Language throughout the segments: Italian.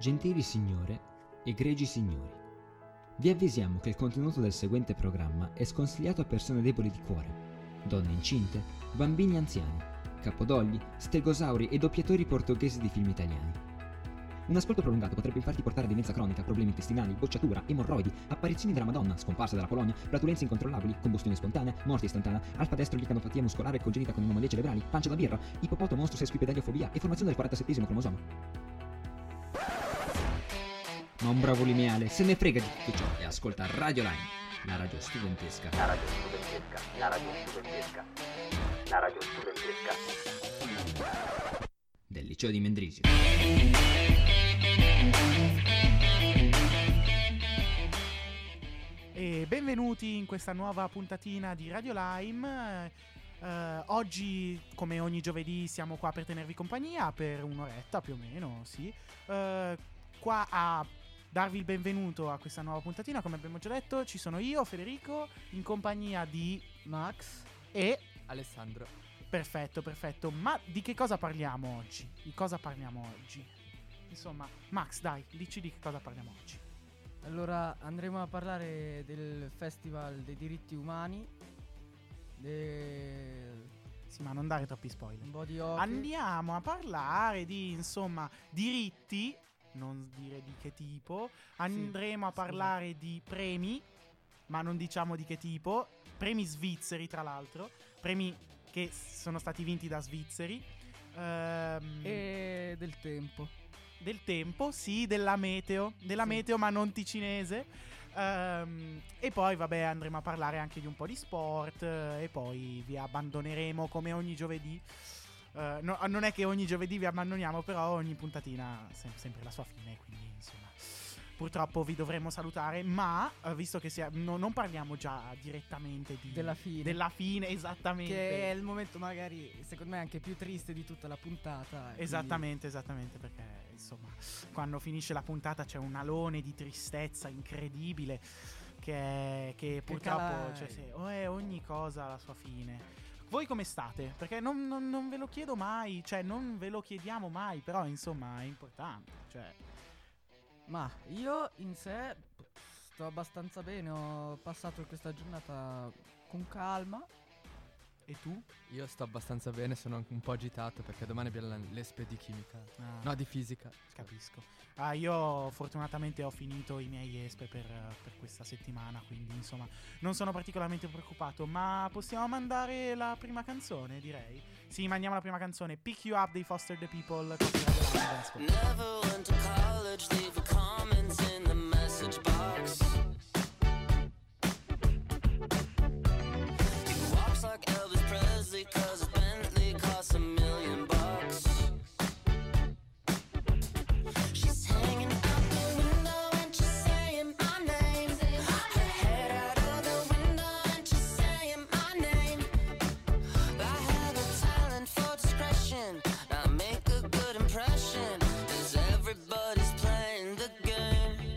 Gentili signore, egregi signori, vi avvisiamo che il contenuto del seguente programma è sconsigliato a persone deboli di cuore, donne incinte, bambini anziani, capodogli, stegosauri e doppiatori portoghesi di film italiani. Un ascolto prolungato potrebbe infatti portare a demenza cronica, problemi intestinali, bocciatura, emorroidi, apparizioni della Madonna, scomparsa dalla Polonia, flatulenze incontrollabili, combustione spontanea, morte istantanea, alfa destro licanopatia muscolare congenita con anomalie cerebrali, pancia da birra, ipopoto mostro sesquipedaliofobia e formazione del 47° cromosoma. Ma un bravo lineale se ne frega di tutto ciò e ascolta Radio Lime, la radio studentesca. La radio studentesca, la radio studentesca, la radio studentesca del Liceo di Mendrisio. E benvenuti in questa nuova puntatina di Radio Lime. Oggi, come ogni giovedì, siamo qua per tenervi compagnia per un'oretta più o meno, sì. Qua a darvi il benvenuto a questa nuova puntatina, come abbiamo già detto, ci sono io, Federico, in compagnia di Max e Alessandro. Perfetto. Ma di che cosa parliamo oggi? Insomma, Max, dai, dici di che cosa parliamo oggi. Allora, andremo a parlare del Festival dei Diritti Umani. Sì, ma non dare troppi spoiler. Un po' di hockey. Andiamo a parlare di, insomma, diritti. Non dire di che tipo. Andremo a parlare di premi, ma non diciamo di che tipo. Premi svizzeri, tra l'altro. Premi che sono stati vinti da svizzeri. E del tempo. Del tempo, sì, della meteo. Della meteo, ma non ticinese. E poi, vabbè, andremo a parlare anche di un po' di sport. E poi vi abbandoneremo come ogni giovedì. No, non è che ogni giovedì vi abbandoniamo, però ogni puntatina ha sempre la sua fine, quindi insomma purtroppo vi dovremo salutare, ma visto che non parliamo già direttamente della fine, esattamente, che è il momento magari secondo me anche più triste di tutta la puntata, esattamente, perché insomma quando finisce la puntata c'è un alone di tristezza incredibile che purtroppo è ogni cosa alla sua fine. Voi come state? Perché non ve lo chiedo mai, cioè non ve lo chiediamo mai, però insomma è importante, cioè. Ma io in sé sto abbastanza bene, ho passato questa giornata con calma. E tu? Io sto abbastanza bene, sono anche un po' agitato perché domani abbiamo l'espe di chimica, no, di fisica. Capisco. Io fortunatamente ho finito i miei espe per questa settimana, quindi insomma non sono particolarmente preoccupato, ma possiamo mandare la prima canzone, direi. Sì, mandiamo la prima canzone, Pick You Up dei Foster the People. Never went to college, leave a comment in the message box. He walks like Elvis Presley, 'cause a Bentley costs $1 million. She's hanging out the window and she's saying my name. Her head out of the window and she's saying my name. I have a talent for discretion. I make a good impression, 'cause everybody's playing the game.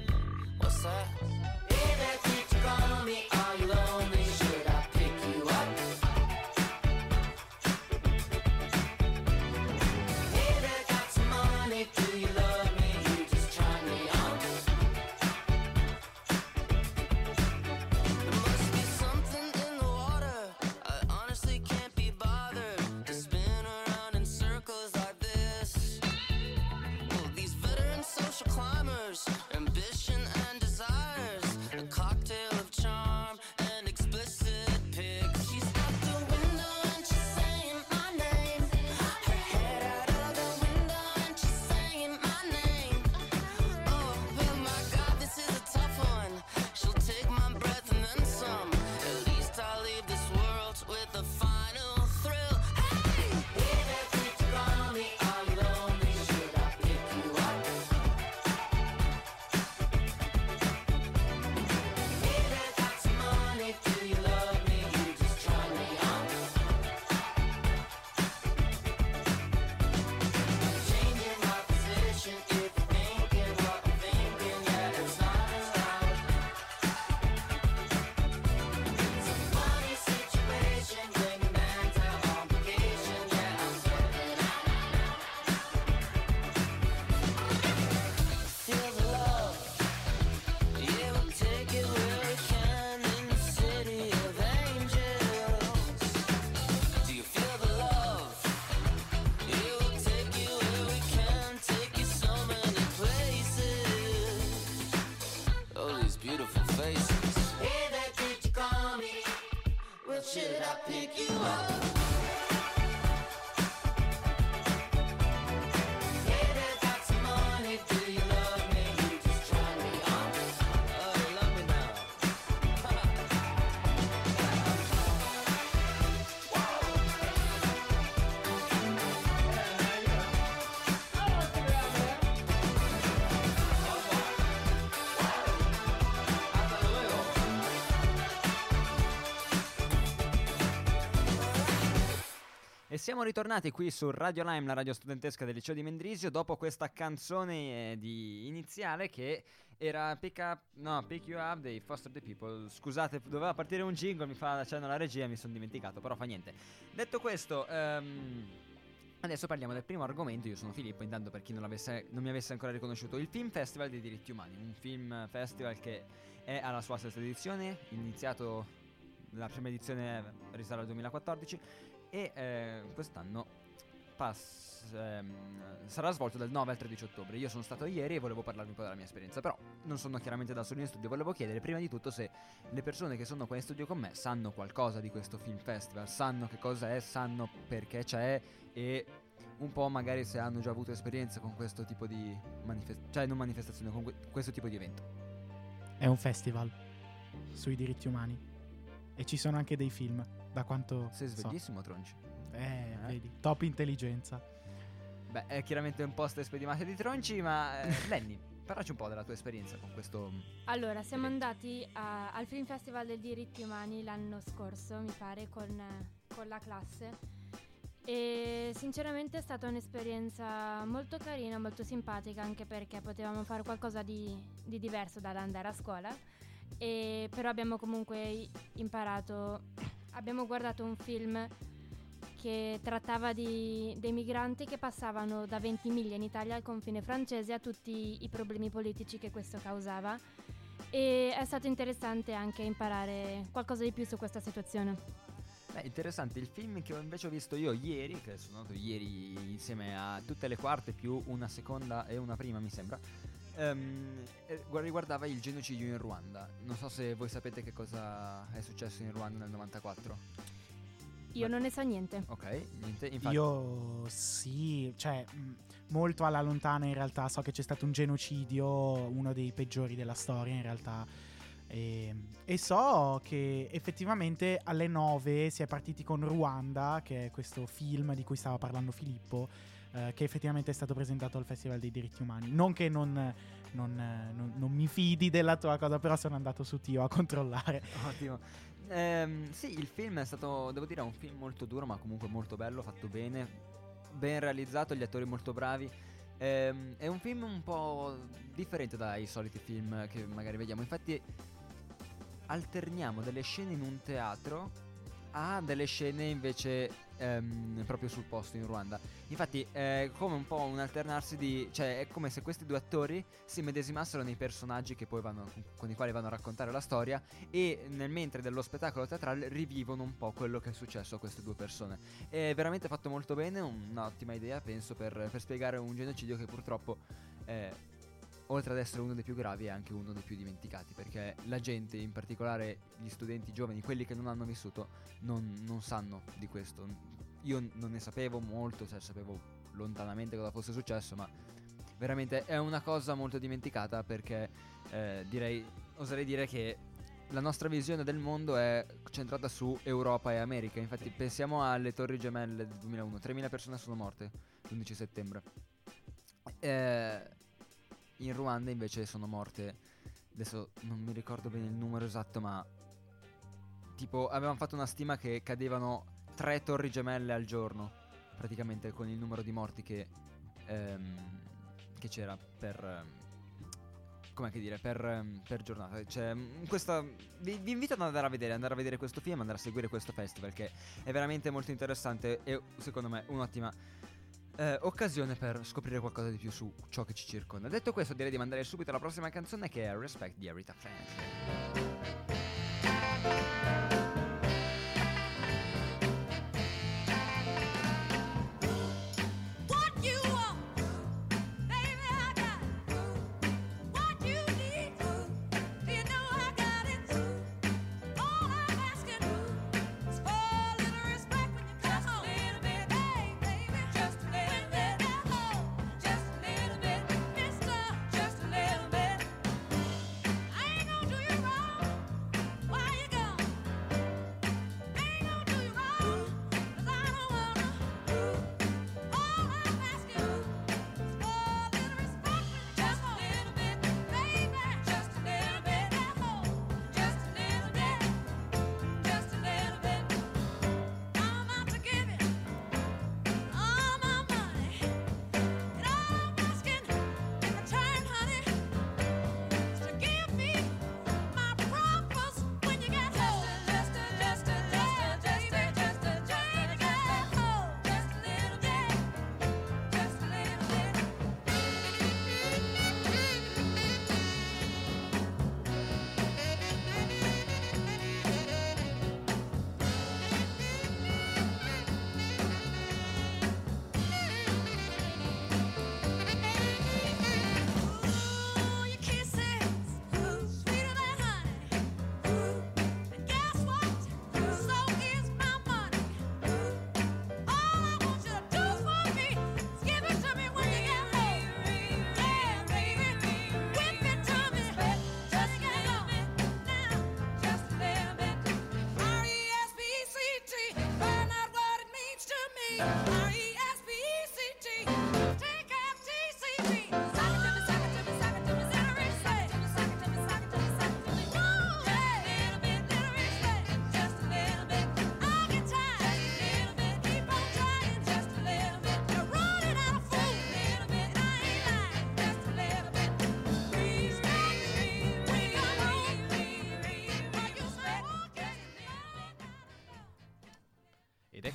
siamo ritornati qui su Radio Lime, la radio studentesca del Liceo di Mendrisio, dopo questa canzone di iniziale che era Pick You Up dei Foster the People. Scusate, doveva partire un jingle, mi fa accenno la regia, mi sono dimenticato, però fa niente. Detto questo, adesso parliamo del primo argomento. Io sono Filippo, intanto per chi non mi avesse ancora riconosciuto, il Film Festival dei Diritti Umani, un film festival che è alla sua sesta edizione, iniziato la prima edizione risale al 2014 e quest'anno sarà svolto dal 9 al 13 ottobre. Io sono stato ieri e volevo parlarvi un po' della mia esperienza, però non sono chiaramente da solo in studio. Volevo chiedere prima di tutto se le persone che sono qua in studio con me sanno qualcosa di questo Film Festival, sanno che cosa è, sanno perché c'è e un po' magari se hanno già avuto esperienza con questo tipo di questo tipo di evento. È un festival sui diritti umani e ci sono anche dei film, da quanto sei svegliissimo, so. Tronci vedi, top intelligenza. Beh, è chiaramente un posto spedimato di Tronci, ma Lenny, parlaci un po' della tua esperienza con questo. Allora, siamo andati al Film Festival dei Diritti Umani l'anno scorso, mi pare, con la classe, e sinceramente è stata un'esperienza molto carina, molto simpatica, anche perché potevamo fare qualcosa di diverso dall'andare a scuola. Però abbiamo comunque imparato, abbiamo guardato un film che trattava dei migranti che passavano da Ventimiglia in Italia al confine francese, a tutti i problemi politici che questo causava, e è stato interessante anche imparare qualcosa di più su questa situazione. Beh, interessante. Il film che invece ho visto io ieri, che sono andato ieri insieme a tutte le quarte più una seconda e una prima mi sembra, riguardava il genocidio in Ruanda. Non so se voi sapete che cosa è successo in Ruanda nel 94. Io non ne so niente. Ok, niente. Infatti... Io sì, cioè molto alla lontana in realtà. So che c'è stato un genocidio, uno dei peggiori della storia in realtà. E so che effettivamente alle 9 si è partiti con Ruanda, che è questo film di cui stava parlando Filippo, che effettivamente è stato presentato al Festival dei Diritti Umani. Non che non mi fidi della tua cosa, però sono andato su Tio a controllare. Ottimo. Sì, il film è stato, devo dire, un film molto duro, ma comunque molto bello, fatto bene, ben realizzato, gli attori molto bravi. È un film un po' differente dai soliti film che magari vediamo. Infatti alterniamo delle scene in un teatro a delle scene invece proprio sul posto in Ruanda. Infatti è come un po' un alternarsi di, cioè è come se questi due attori si medesimassero nei personaggi che poi con i quali vanno a raccontare la storia, e nel mentre dello spettacolo teatrale rivivono un po' quello che è successo a queste due persone. È veramente fatto molto bene, un'ottima idea penso per spiegare un genocidio che purtroppo oltre ad essere uno dei più gravi è anche uno dei più dimenticati, perché la gente, in particolare gli studenti giovani, quelli che non hanno vissuto, non sanno di questo. Io non ne sapevo molto, cioè sapevo lontanamente cosa fosse successo, ma veramente è una cosa molto dimenticata, perché oserei dire che la nostra visione del mondo è centrata su Europa e America. Infatti pensiamo alle Torri Gemelle del 2001, 3.000 persone sono morte l'11 settembre. In Ruanda invece sono morte, adesso non mi ricordo bene il numero esatto, ma tipo avevano fatto una stima che cadevano 3 torri gemelle al giorno, praticamente, con il numero di morti che c'era per giornata. Cioè, vi invito ad andare a vedere questo film, andare a seguire questo festival, che è veramente molto interessante e secondo me un'ottima occasione per scoprire qualcosa di più su ciò che ci circonda. Detto questo, direi di mandare subito la prossima canzone, che è Respect di Aretha Franklin.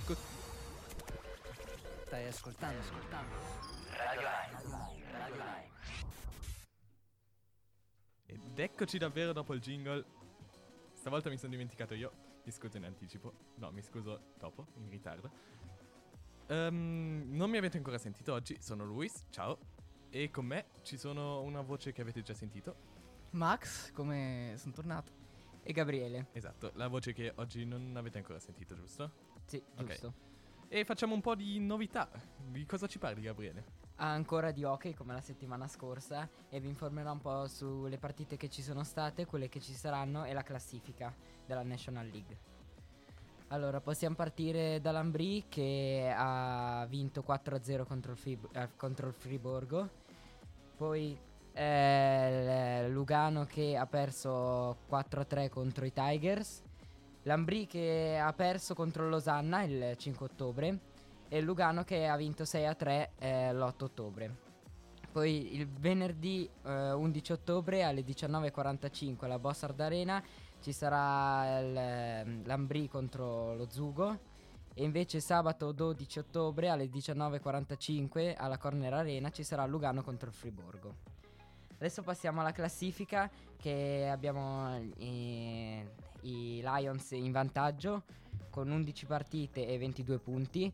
ecco. Stai ascoltando, Radio Lime. Ed eccoci davvero dopo il jingle. Stavolta mi sono dimenticato io. Mi scuso in anticipo. No, mi scuso dopo, in ritardo. Non mi avete ancora sentito oggi. Sono Luis, ciao. E con me ci sono una voce che avete già sentito. Max, come sono tornato. E Gabriele. Esatto, la voce che oggi non avete ancora sentito, giusto? Sì, giusto. Okay. E facciamo un po' di novità. Di cosa ci parli, Gabriele? Ancora di hockey come la settimana scorsa, e vi informerò un po' sulle partite che ci sono state, quelle che ci saranno e la classifica della National League. Allora, possiamo partire dall'Ambrì, che ha vinto 4-0 contro il Friburgo. Poi Lugano, che ha perso 4-3 contro i Tigers. L'Ambrì che ha perso contro Losanna il 5 ottobre. E Lugano che ha vinto 6-3 l'8 ottobre. Poi il venerdì 11 ottobre alle 19:45 alla Bossard Arena ci sarà l'Ambrì contro lo Zugo. E invece sabato 12 ottobre alle 19:45 alla Corner Arena ci sarà Lugano contro il Friburgo. Adesso passiamo alla classifica, che abbiamo i Lions in vantaggio con 11 partite e 22 punti.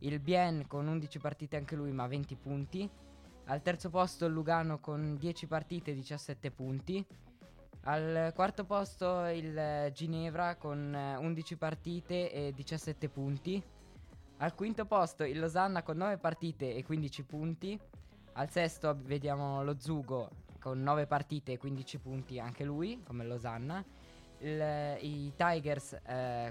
Il Bien con 11 partite anche lui, ma 20 punti. Al terzo posto il Lugano con 10 partite e 17 punti. Al quarto posto il Ginevra con 11 partite e 17 punti. Al quinto posto il Losanna con 9 partite e 15 punti. Al sesto vediamo lo Zugo con 9 partite e 15 punti anche lui, come Losanna. I Tigers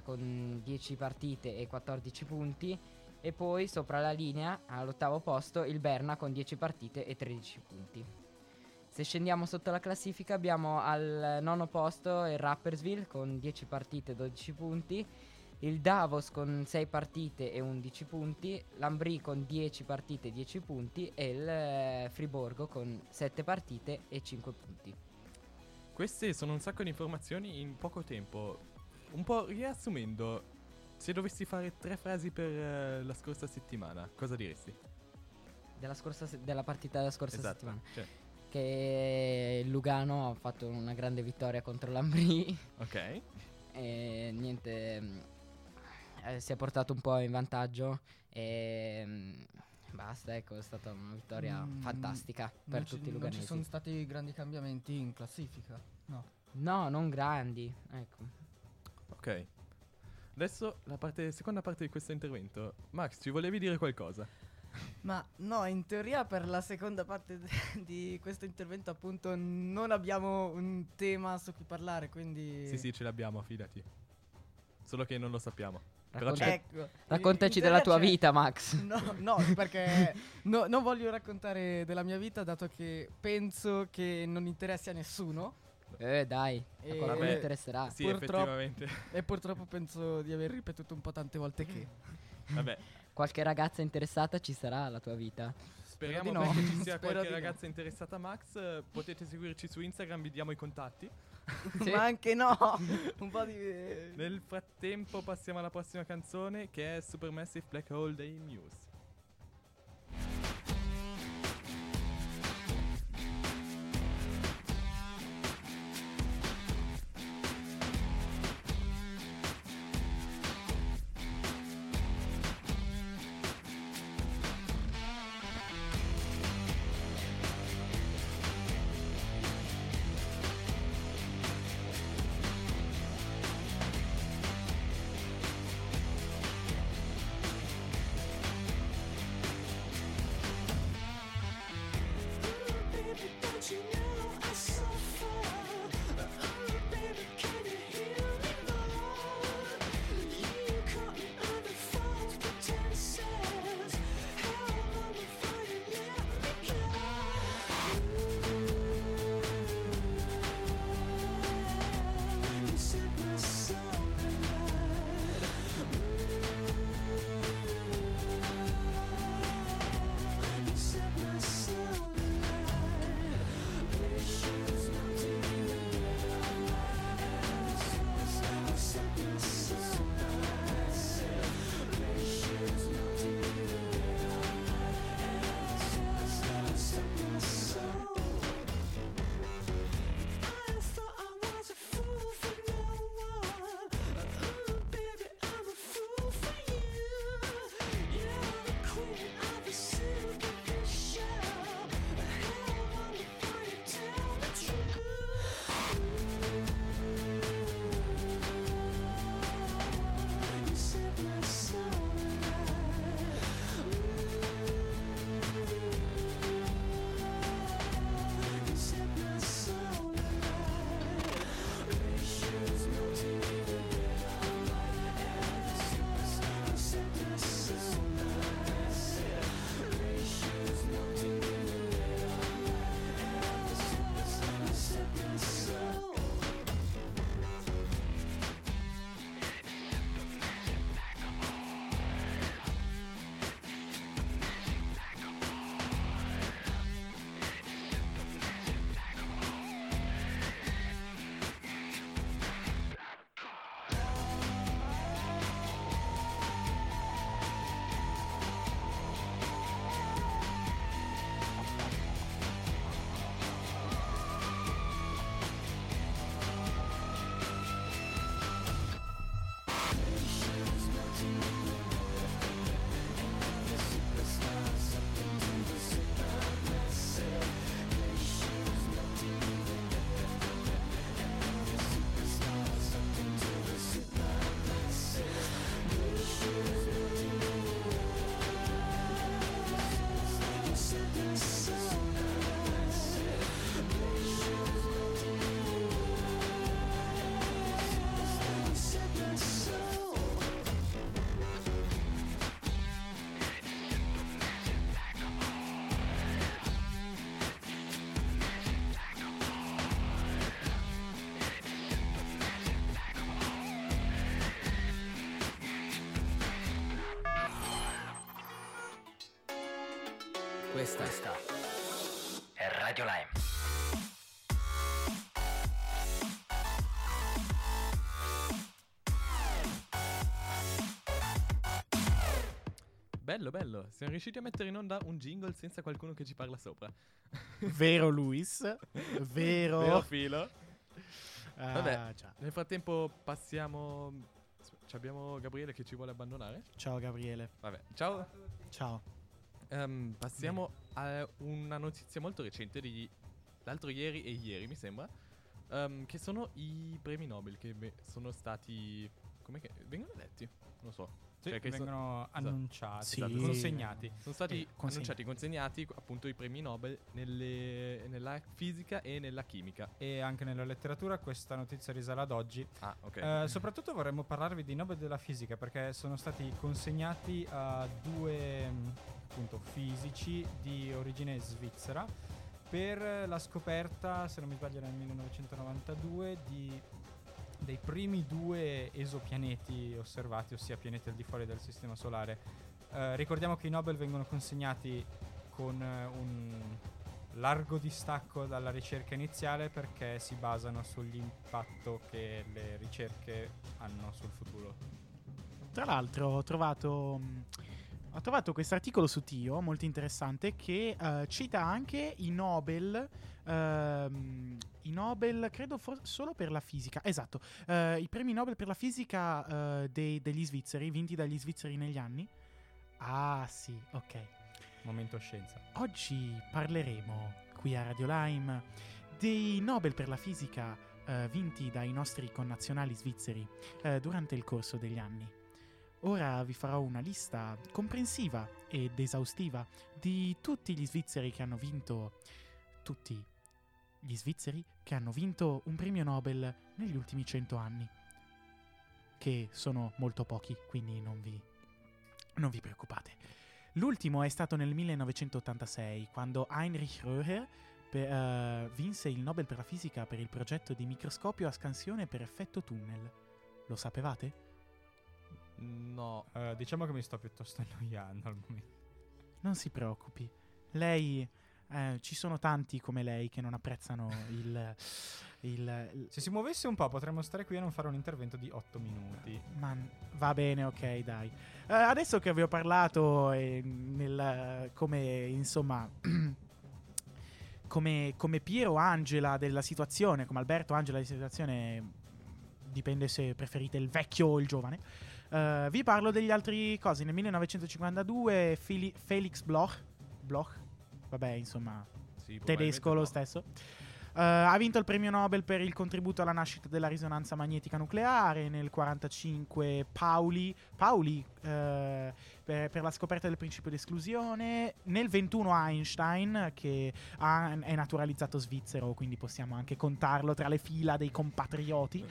con 10 partite e 14 punti. E poi sopra la linea all'ottavo posto il Berna con 10 partite e 13 punti. Se scendiamo sotto la classifica abbiamo al nono posto il Rappersville con 10 partite e 12 punti, il Davos con 6 partite e 11 punti, l'Ambrì con 10 partite e 10 punti e il Friburgo con 7 partite e 5 punti. Queste sono un sacco di informazioni in poco tempo. Un po' riassumendo, se dovessi fare 3 frasi per la scorsa settimana, cosa diresti? Della partita della scorsa settimana? Cioè, che il Lugano ha fatto una grande vittoria contro l'Ambrì. Ok. E niente, si è portato un po' in vantaggio e basta, ecco, è stata una vittoria fantastica per tutti i luganesi. Non ci sono stati grandi cambiamenti in classifica? No, non grandi, ecco. Ok. Adesso seconda parte di questo intervento. Max, ci volevi dire qualcosa? Ma no, in teoria per la seconda parte di questo intervento appunto non abbiamo un tema su cui parlare, quindi... Sì, ce l'abbiamo, fidati. Solo che non lo sappiamo. Ecco, raccontaci della tua vita, Max. No, perché non voglio raccontare della mia vita, dato che penso che non interessi a nessuno. Dai, mi interesserà. Sì, effettivamente. E purtroppo penso di aver ripetuto un po' tante volte che vabbè. Qualche ragazza interessata ci sarà alla tua vita. Speriamo di no. Perché ci sia qualche ragazza interessata, Max. Potete seguirci su Instagram, vi diamo i contatti. Sì. Ma anche no. Un po' di nel frattempo passiamo alla prossima canzone, che è Supermassive Black Hole dei Muse. Questa è Radio Lime. Bello, siamo riusciti a mettere in onda un jingle senza qualcuno che ci parla sopra. Vero Luis, vero Filo. Vabbè, ciao. Nel frattempo passiamo. Abbiamo Gabriele che ci vuole abbandonare. Ciao Gabriele. Vabbè, ciao. Passiamo a una notizia molto recente di l'altro ieri e ieri mi sembra, che sono i premi Nobel che sono stati, come che vengono eletti? Non so. Sì, cioè che vengono annunciati, sì, consegnati. Sono stati annunciati, consegnati appunto i premi Nobel nella fisica e nella chimica. E anche nella letteratura, questa notizia risale ad oggi. Soprattutto vorremmo parlarvi di Nobel della fisica, perché sono stati consegnati a due appunto fisici di origine svizzera per la scoperta, se non mi sbaglio nel 1992, dei primi due esopianeti osservati, ossia pianeti al di fuori del sistema solare. Ricordiamo che i Nobel vengono consegnati con un largo distacco dalla ricerca iniziale, perché si basano sull'impatto che le ricerche hanno sul futuro. Tra l'altro ho trovato questo articolo su Tio molto interessante che cita anche i Nobel. I Nobel credo solo per la fisica, esatto, i premi Nobel per la fisica degli svizzeri, vinti dagli svizzeri negli anni. Ah sì, ok, momento scienza. Oggi parleremo qui a Radio Lime dei Nobel per la fisica vinti dai nostri connazionali svizzeri durante il corso degli anni. Ora vi farò una lista comprensiva ed esaustiva di tutti gli svizzeri che hanno vinto un premio Nobel negli ultimi 100 anni, che sono molto pochi, quindi non vi preoccupate. L'ultimo è stato nel 1986, quando Heinrich Rohrer vinse il Nobel per la fisica per il progetto di microscopio a scansione per effetto tunnel. Lo sapevate? No, diciamo che mi sto piuttosto annoiando al momento. Non si preoccupi, lei... ci sono tanti come lei che non apprezzano Se si muovesse un po' potremmo stare qui a non fare un intervento di 8 minuti. Ma va bene, ok, dai. Adesso che vi ho parlato come Piero Angela della situazione, come Alberto Angela della situazione, dipende se preferite il vecchio o il giovane, vi parlo degli altri cosi. Nel 1952 Felix Bloch, vabbè, insomma, sì, tedesco lo stesso, ha vinto il premio Nobel per il contributo alla nascita della risonanza magnetica nucleare. Nel 1945 Pauli per la scoperta del principio di esclusione. Nel 1921 Einstein, che è naturalizzato svizzero, quindi possiamo anche contarlo tra le fila dei compatrioti,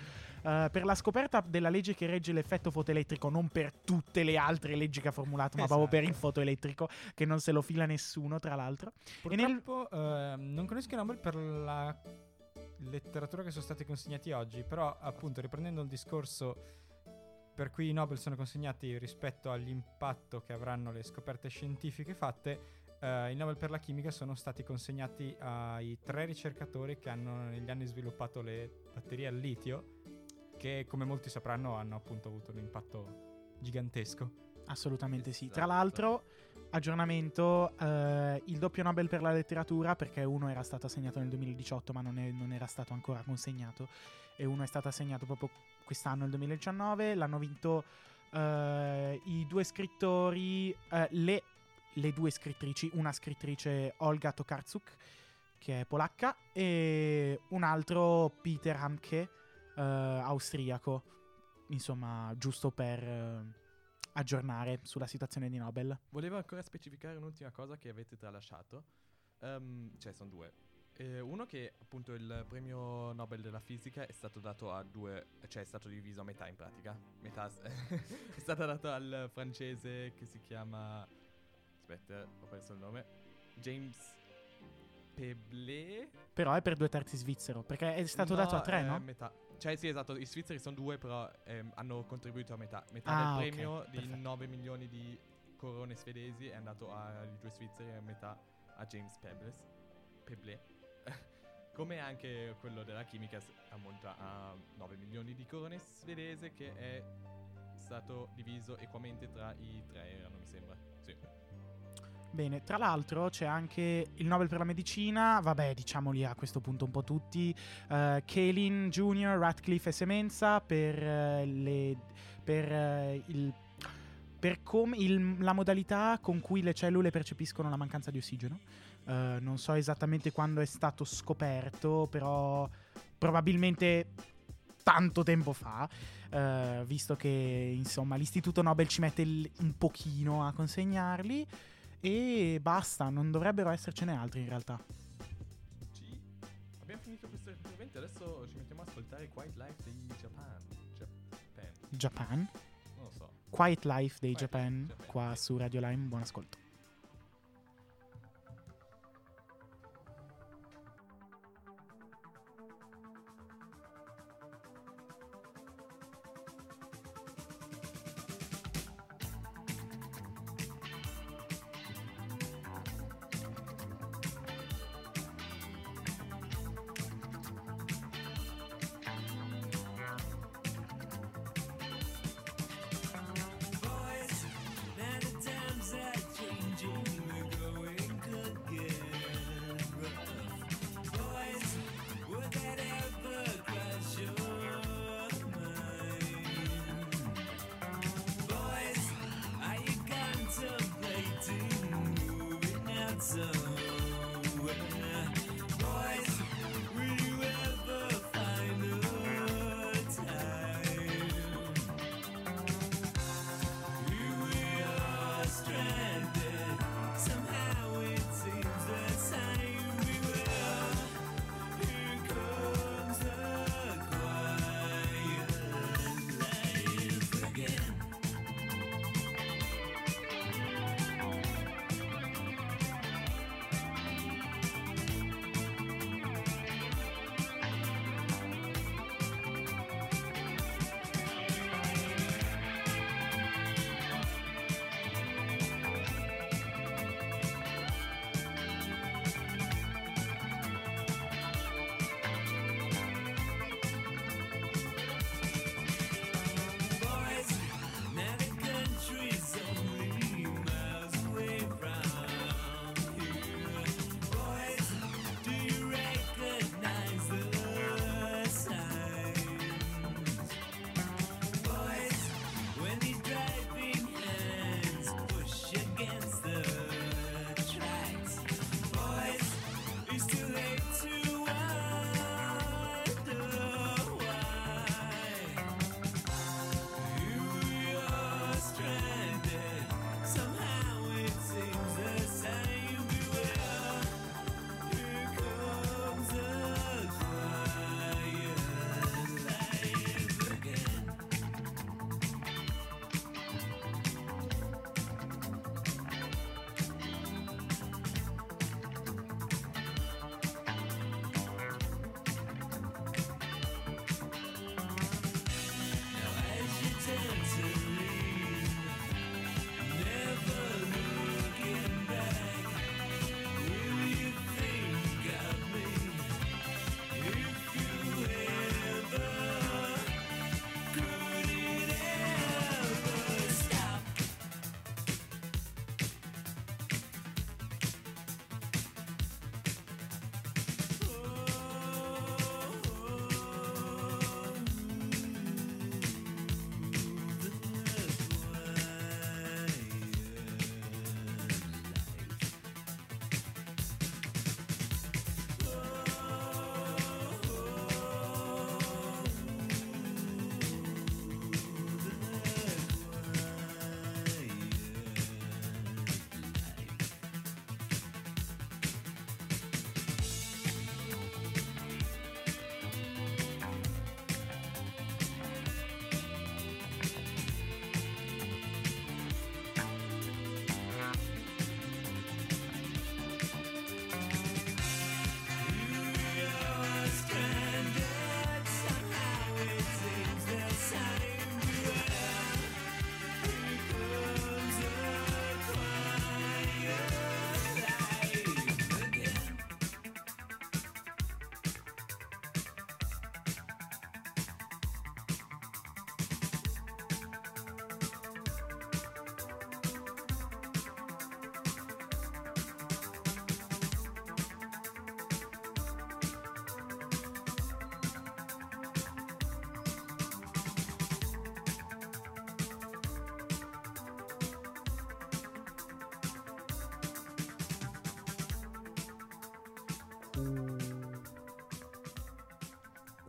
per la scoperta della legge che regge l'effetto fotoelettrico, non per tutte le altre leggi che ha formulato, ma proprio per il fotoelettrico, che non se lo fila nessuno, tra l'altro. Purtroppo non conosco i Nobel per la letteratura che sono stati consegnati oggi, però appunto riprendendo il discorso per cui i Nobel sono consegnati rispetto all'impatto che avranno le scoperte scientifiche fatte, il Nobel per la chimica sono stati consegnati ai 3 ricercatori che hanno negli anni sviluppato le batterie al litio, che come molti sapranno hanno appunto avuto un impatto gigantesco. Assolutamente sì. Tra l'altro, aggiornamento, il doppio Nobel per la letteratura, perché uno era stato assegnato nel 2018 ma non era stato ancora consegnato, e uno è stato assegnato proprio quest'anno, il 2019. L'hanno vinto i due scrittori, le due scrittrici, una scrittrice Olga Tokarczuk, che è polacca, e un altro Peter Handke, austriaco. Insomma, giusto per aggiornare sulla situazione di Nobel. Volevo ancora specificare un'ultima cosa che avete tralasciato. Cioè, sono due. Uno, che appunto il premio Nobel della fisica è stato dato a due, cioè è stato diviso a metà in pratica. Metà è stato dato al francese che si chiama... aspetta, ho perso il nome. James Peebles. Però è per 2/3 svizzero, perché è stato dato a 3, no? Metà. Cioè sì, esatto, i svizzeri sono 2, però hanno contribuito a metà. Metà del premio, okay, di 9 milioni di corone svedesi è andato ai 2 svizzeri, e metà a James Peebles, come anche quello della chimica ammonta a 9 milioni di corone svedese, che è stato diviso equamente tra i tre, erano, mi sembra. Sì. Bene, tra l'altro c'è anche il Nobel per la medicina, vabbè, diciamoli a questo punto un po' tutti, Kalin Jr., Radcliffe e Semenza per la modalità con cui le cellule percepiscono la mancanza di ossigeno. Non so esattamente quando è stato scoperto, però probabilmente tanto tempo fa, visto che insomma l'Istituto Nobel ci mette un pochino a consegnarli, e basta, non dovrebbero essercene altri in realtà. Ci abbiamo finito questo intervento, adesso ci mettiamo a ascoltare Quiet Life dei Japan? Non lo so. Quiet Life dei Japan qua su Radio Lime, buon ascolto.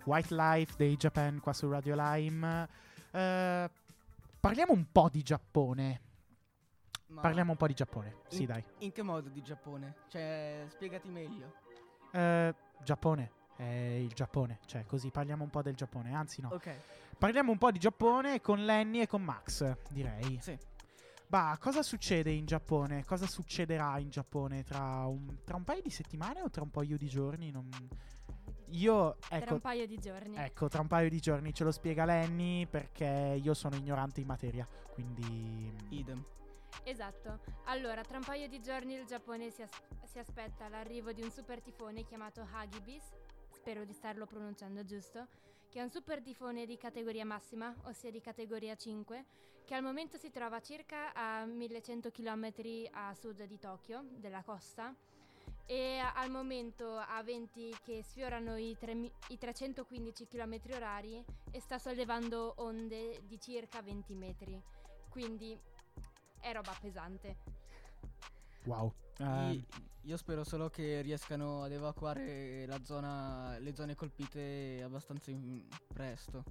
Wildlife dei Japan qua su Radio Lime. Parliamo un po' di Giappone. Ma parliamo un po' di Giappone. Sì, dai. In che modo di Giappone? Cioè, spiegati meglio. Giappone. Il Giappone. Cioè, così parliamo un po' del Giappone. Anzi, no. Ok. Parliamo un po' di Giappone con Lenny e con Max, direi. Sì. Bah, cosa succede in Giappone? Cosa succederà in Giappone tra un paio di settimane o tra un paio di giorni? Tra un paio di giorni. Ecco, tra un paio di giorni ce lo spiega Lenny, perché io sono ignorante in materia, quindi idem. Esatto. Allora, tra un paio di giorni il Giappone si aspetta l'arrivo di un super tifone chiamato Hagibis, spero di starlo pronunciando giusto, che è un super tifone di categoria massima, ossia di categoria 5, che al momento si trova circa a 1100 km a sud di Tokyo, della costa, e al momento ha venti che sfiorano i 315 km orari e sta sollevando onde di circa 20 metri, quindi è roba pesante. Wow. Io spero solo che riescano ad evacuare le zone colpite abbastanza presto.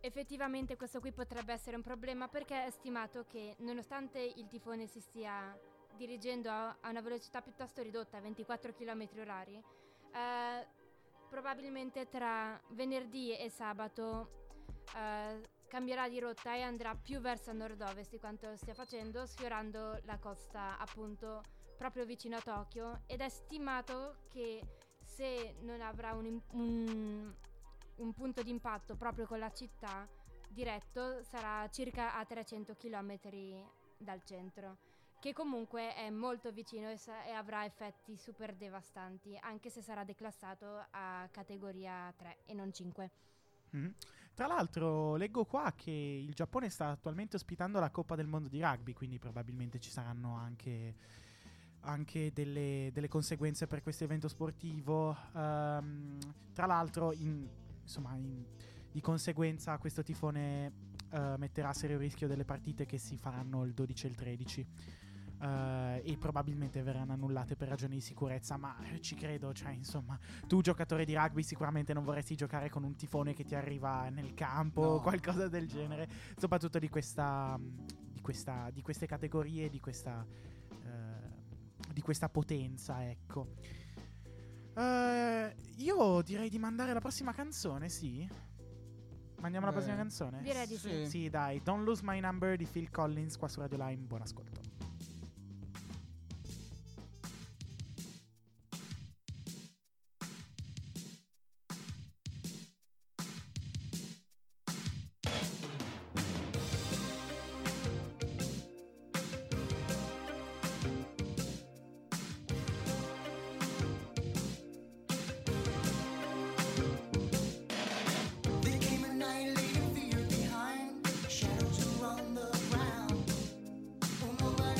Effettivamente questo qui potrebbe essere un problema, perché è stimato che nonostante il tifone si stia dirigendo a una velocità piuttosto ridotta, 24 km orari, probabilmente tra venerdì e sabato cambierà di rotta e andrà più verso nord-ovest di quanto stia facendo, sfiorando la costa appunto proprio vicino a Tokyo, ed è stimato che se non avrà un punto di impatto proprio con la città diretto, sarà circa a 300 km dal centro, che comunque è molto vicino e avrà effetti super devastanti, anche se sarà declassato a categoria 3 e non 5. Mm. Tra l'altro leggo qua che il Giappone sta attualmente ospitando la Coppa del Mondo di rugby, quindi probabilmente ci saranno anche delle conseguenze per questo evento sportivo. Tra l'altro di conseguenza questo tifone metterà a serio rischio delle partite che si faranno il 12 e il 13 e probabilmente verranno annullate per ragioni di sicurezza, ma ci credo, cioè insomma, tu giocatore di rugby sicuramente non vorresti giocare con un tifone che ti arriva nel campo, o qualcosa del genere, soprattutto di queste categorie, di questa potenza, ecco. Io direi di mandare la prossima canzone, sì? Mandiamo la prossima canzone? Direi di sì. Sì, dai, Don't Lose My Number di Phil Collins qua su Radio Lime, buon ascolto. All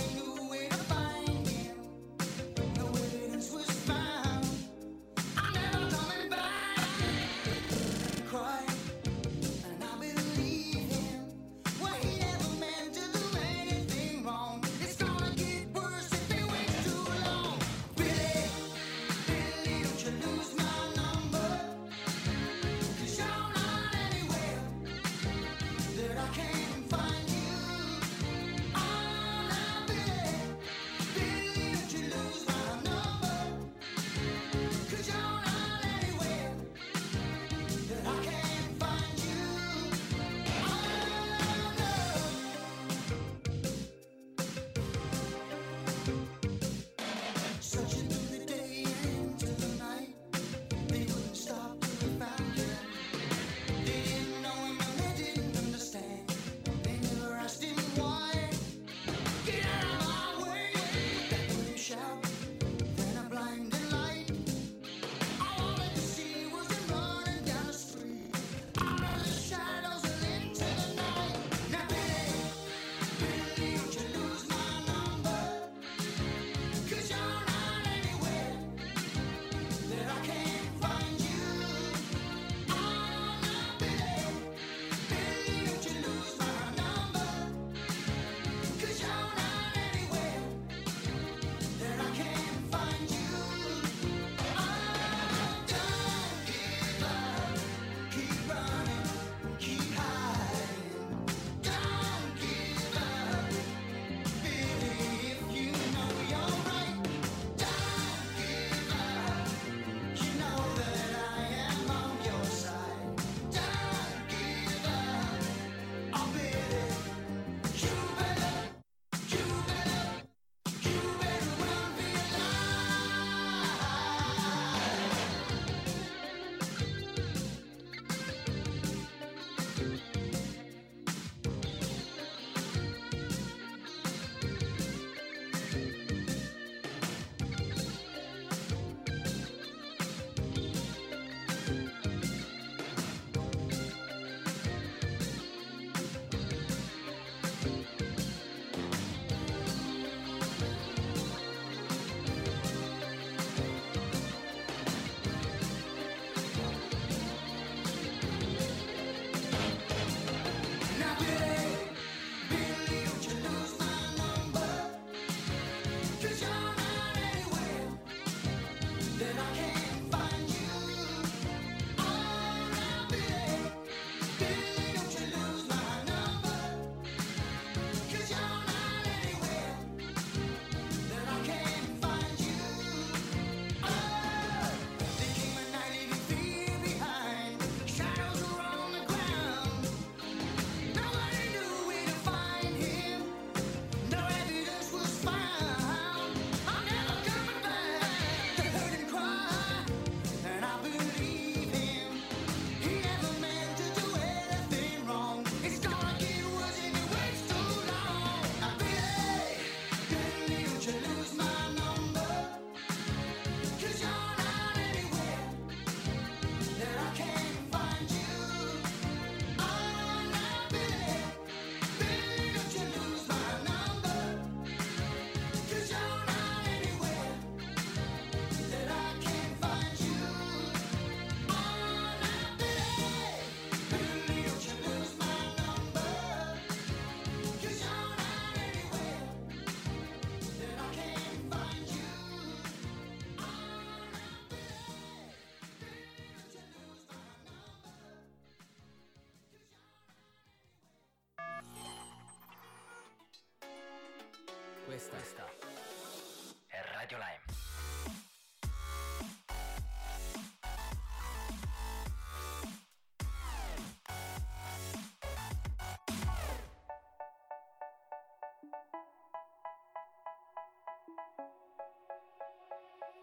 Questa è Radio Lime.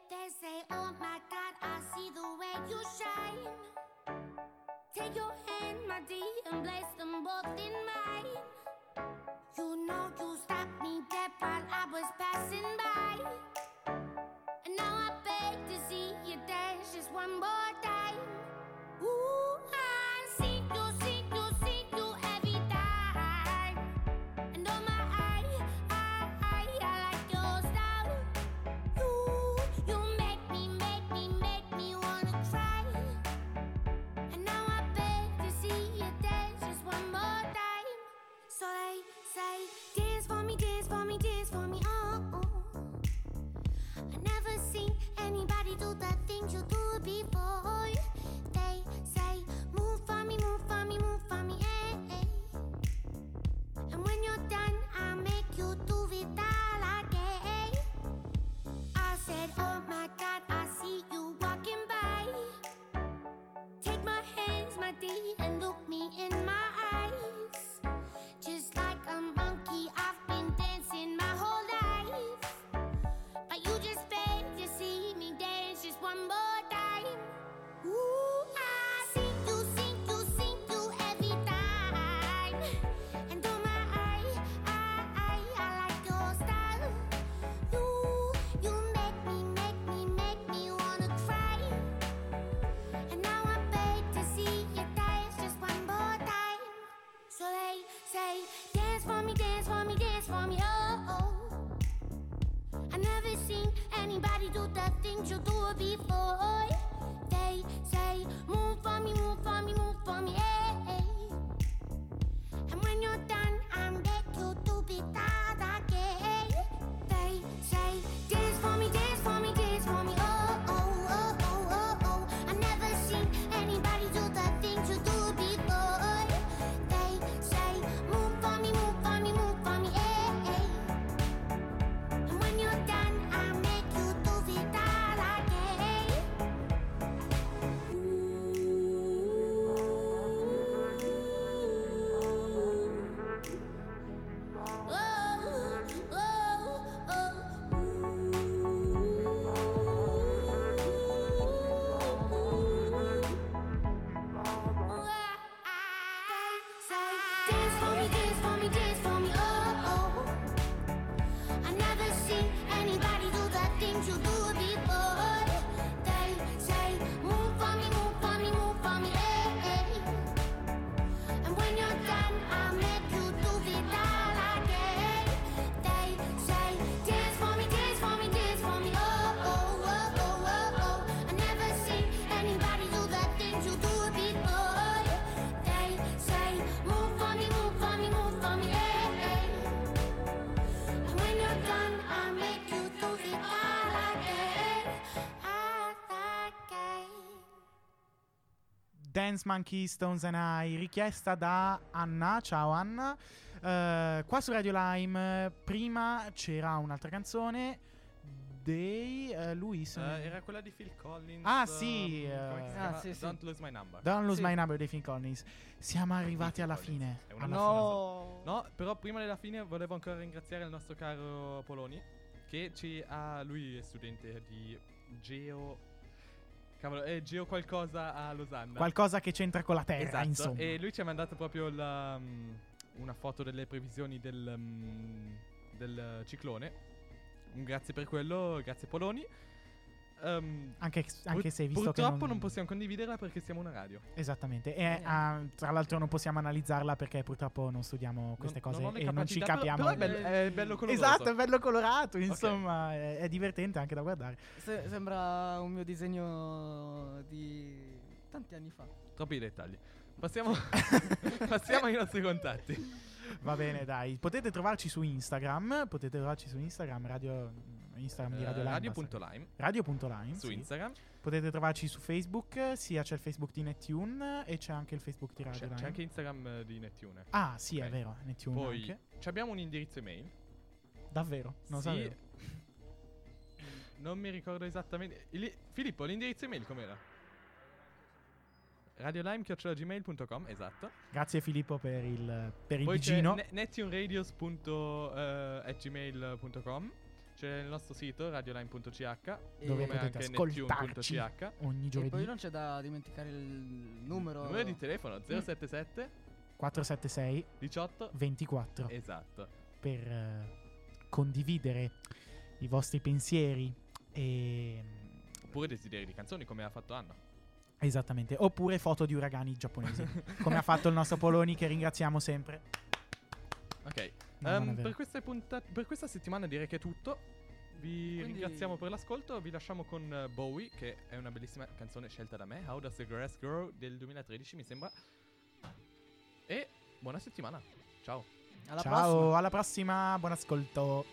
They say, oh my God, I see the way you shine. Take your hand, my dear, and place them both in mine. You know you stopped me dead while I was passing by, and now I beg to see you dance just one more time. Ooh, I see you, see you, see you every time. And oh my, I like your style. You make me wanna try. And now I beg to see you dance just one more time. So they say, dance for me, dance for me, dance for me, oh, oh. I never seen anybody do the things you do before. They say, move for me, move for me, move for me, eh, eh. And when you're done, I'll make you do it all again. I said, oh my God, I see you walking by. Take my hands, my dear, and look me in my eyes. Just like a monkey, I've been dancing my whole life. But you just beg to see me dance just one more time. Ooh, I see you, see you, see you every time. And oh my, I like your style. You make me wanna cry. And now I beg to see you dance just one more time. So they say, dance for me, dance for me, dance for me, oh, oh. I never seen anybody do the things you do before. They say, move for me, move for me, move for me, eh, eh. And when you're done, I'm back you to be that again. They say, dance for me, dance for me, dance for me, oh, oh, oh, oh, oh, oh. I never seen anybody do the things you do before. They say, move for me, move for me, move for me, eh, eh. And when you're done, I'll make you do it all again. Oh, oh, oh. Say, dance for me, dance for me, dance for me, oh, oh. I never seen anybody do the things you do before. They say, move for me, move for me, move for me, eh, eh. And when you're done, I'll make you do it all again. They say, dance for me, dance for me, dance for me, oh, oh, oh, oh, oh, oh. I never seen anybody do the things you do before. They say, move for me, move for me, move for me, eh, eh. And when you're done, I'll make you do it all again, all again. Dance Monkey, Stones and I, richiesta da Anna. Ciao Anna. Qua su Radio Lime prima c'era un'altra canzone dei Luis. Era quella di Phil Collins. Ah, sì, come si chiama? Sì, sì. Don't Lose My Number. Don't Lose My Number dei Phil Collins. Siamo arrivati alla fine. È una persona sola. No, però prima della fine volevo ancora ringraziare il nostro caro Poloni che ci ha, lui è studente di Geo, cavolo, è Geo qualcosa a Losanna. Qualcosa che c'entra con la Terra, esatto, insomma. E lui ci ha mandato proprio una foto delle previsioni del ciclone. Un grazie per quello, grazie Poloni. Anche se visto che purtroppo non possiamo condividerla perché siamo una radio. Esattamente. E tra l'altro non possiamo analizzarla perché purtroppo non studiamo queste cose e non ci capiamo. Però è bello colorato. Esatto, è bello colorato, insomma, okay. È divertente anche da guardare. Sembra un mio disegno di tanti anni fa. Troppi dettagli. Passiamo ai nostri contatti. Va bene, dai. Potete trovarci su Instagram. Radio Instagram di Radio Lime. Radio.lime. Radio.lime su, sì, Instagram. Potete trovarci su Facebook. Sia c'è il Facebook di Nettune e c'è anche il Facebook di Radio Lime. C'è anche Instagram di Nettune. Ah, sì, okay. È vero, Nettune. Poi abbiamo un indirizzo email Davvero? Non sapevo. Non mi ricordo esattamente. Filippo, l'indirizzo email com'era? radiolime@gmail.com, esatto. Grazie Filippo per il vicino. nettuneradios.gmail.com. C'è il nostro sito radiolime.ch, dove potete anche ascoltarci ogni giovedì. E poi non c'è da dimenticare il numero. Il numero di telefono 077 476 18 24. Esatto. Per condividere i vostri pensieri e oppure desideri di canzoni, come ha fatto Anna. Esattamente. Oppure foto di uragani giapponesi, come ha fatto il nostro Poloni, che ringraziamo sempre. Ok. No, per questa settimana direi che è tutto. Quindi ringraziamo per l'ascolto. Vi lasciamo con Bowie, che è una bellissima canzone scelta da me, How Does the Grass Grow, del 2013 mi sembra. E buona settimana. Ciao. Ciao, alla prossima. Buon ascolto.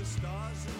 Stars